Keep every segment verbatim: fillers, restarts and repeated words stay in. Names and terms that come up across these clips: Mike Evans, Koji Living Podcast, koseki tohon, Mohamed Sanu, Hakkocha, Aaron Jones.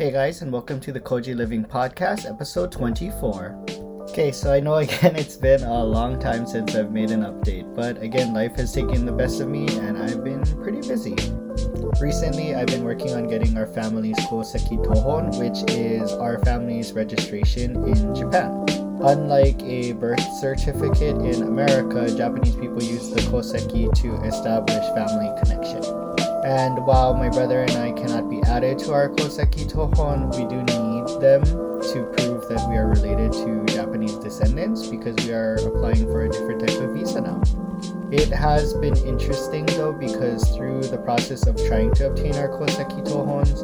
Hey guys, and welcome to the Koji Living Podcast, episode twenty-four. Okay, so I know again it's been a long time since I've made an update, but again, life has taken the best of me and I've been pretty busy. Recently, I've been working on getting our family's koseki tohon, which is our family's registration in Japan. Unlike a birth certificate in America, Japanese people use the koseki to establish family connection. And while my brother and I cannot be added to our koseki tohon, we do need them to prove that we are related to Japanese descendants because we are applying for a different type of visa now. It has been interesting though, because through the process of trying to obtain our koseki tohons,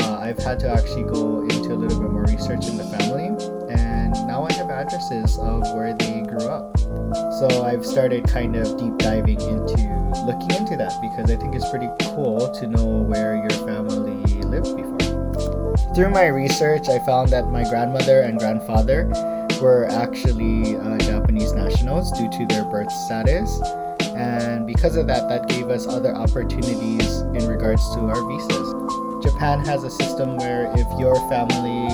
uh, I've had to actually go into a little bit more research in the family, and now I have addresses of where they grew up. So I've started kind of deep diving into looking into that because I think it's pretty cool to know where your family lived before. Through my research, I found that my grandmother and grandfather were actually uh, Japanese nationals due to their birth status, and because of that, that gave us other opportunities in regards to our visas. Japan has a system where if your family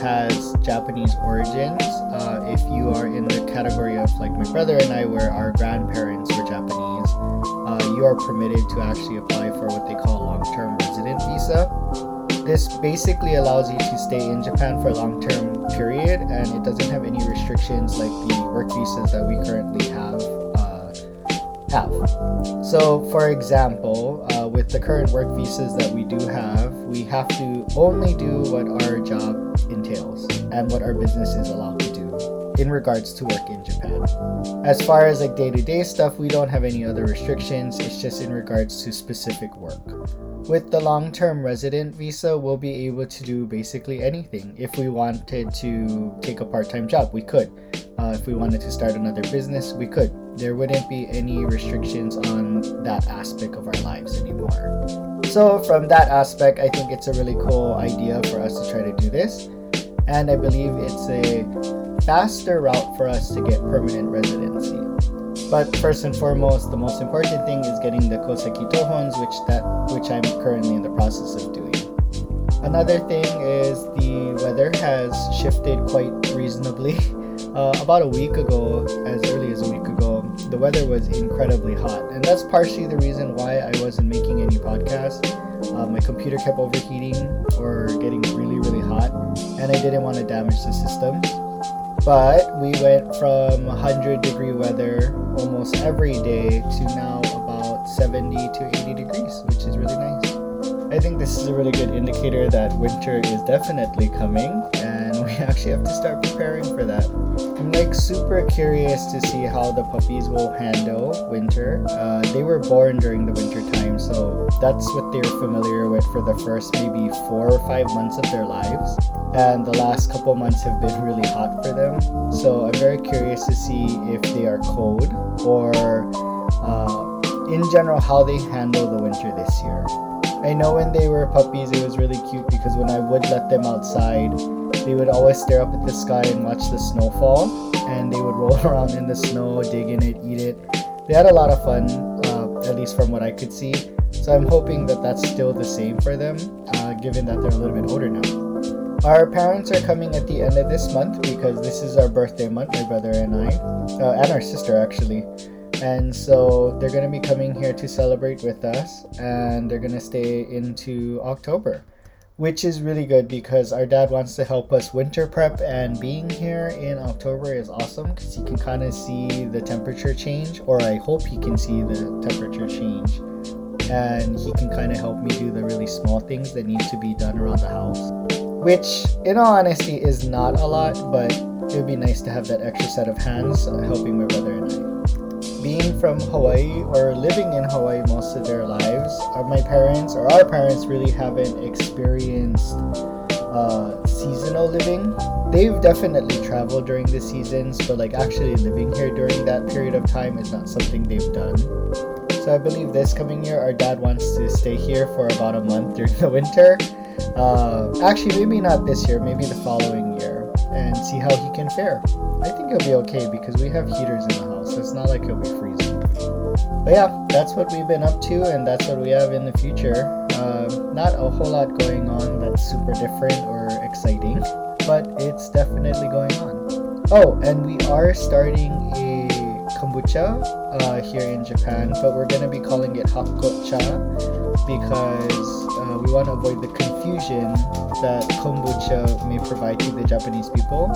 has Japanese origins, uh, if you are in the category of like my brother and I, where our grandparents were Japanese, uh, you are permitted to actually apply for what they call long-term resident visa. This basically allows you to stay in Japan for a long-term period, and it doesn't have any restrictions like the work visas that we currently have. Uh, have. So for example, uh, with the current work visas that we do have, we have to only do what our job entails and what our business is allowed to do in regards to work in Japan. As far as like day-to-day stuff, we don't have any other restrictions. It's just in regards to specific work. With the long-term resident visa, we'll be able to do basically anything. If we wanted to take a part-time job, we could. Uh, if we wanted to start another business, we could. There wouldn't be any restrictions on that aspect of our lives anymore. So from that aspect, I think it's a really cool idea for us to try to do this. And I believe it's a faster route for us to get permanent residency. But first and foremost, the most important thing is getting the koseki tohons, which that which I'm currently in the process of doing. Another thing is the weather has shifted quite reasonably. Uh, about a week ago, as early as a week ago, the weather was incredibly hot, and that's partially the reason why I wasn't making any podcasts. Uh, my computer kept overheating or getting really, really hot, and I didn't want to damage the system. But we went from one hundred degree weather almost every day to now about seventy to eighty degrees, which is really nice. I think this is a really good indicator that winter is definitely coming, and we actually have to start preparing for that. I'm like super curious to see how the puppies will handle winter. Uh, they were born during the winter time, so that's what they're familiar with for the first maybe four or five months of their lives. And the last couple months have been really hot for them. So I'm very curious to see if they are cold or uh, in general how they handle the winter this year. I know when they were puppies, it was really cute because when I would let them outside, they would always stare up at the sky and watch the snowfall, and they would roll around in the snow, dig in it, eat it. They had a lot of fun, uh, at least from what I could see. So I'm hoping that that's still the same for them, uh, given that they're a little bit older now. Our parents are coming at the end of this month because this is our birthday month, my brother and I, uh, and our sister actually. And so they're going to be coming here to celebrate with us, and they're going to stay into October, which is really good because our dad wants to help us winter prep, and being here in October is awesome because he can kind of see the temperature change, or I hope he can see the temperature change, and he can kind of help me do the really small things that need to be done around the house, which in all honesty is not a lot, but it would be nice to have that extra set of hands helping my brother and I. Being from Hawaii or living in Hawaii most of their lives, my parents or our parents really haven't experienced uh, seasonal living. They've definitely traveled during the seasons, but like actually living here during that period of time is not something they've done. So I believe this coming year, our dad wants to stay here for about a month during the winter. Uh, actually, maybe not this year, maybe the following year, and see how he can fare. I think he'll be okay because we have heaters in the house, so it's not like he'll be freezing. But yeah, that's what we've been up to, and that's what we have in the future. Um, not a whole lot going on that's super different or exciting, but it's definitely going on. Oh, and we are starting a kombucha uh, here in Japan, but we're going to be calling it Hakkocha because uh, we want to avoid the confusion that kombucha may provide to the Japanese people.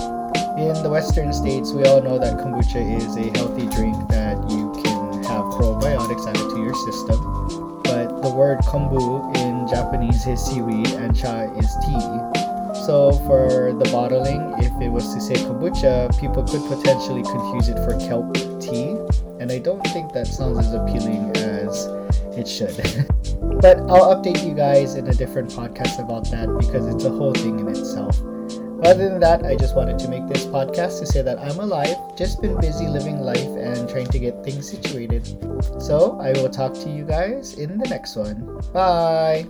In the Western states, we all know that kombucha is a healthy drink that you can have probiotics added to your system. But the word kombu in Japanese is seaweed and cha is tea. So for the bottling, if it was to say kombucha, people could potentially confuse it for kelp tea. And I don't think that sounds as appealing as it should. But I'll update you guys in a different podcast about that because it's a whole thing in itself. Other than that, I just wanted to make this podcast to say that I'm alive, just been busy living life and trying to get things situated. So I will talk to you guys in the next one. Bye!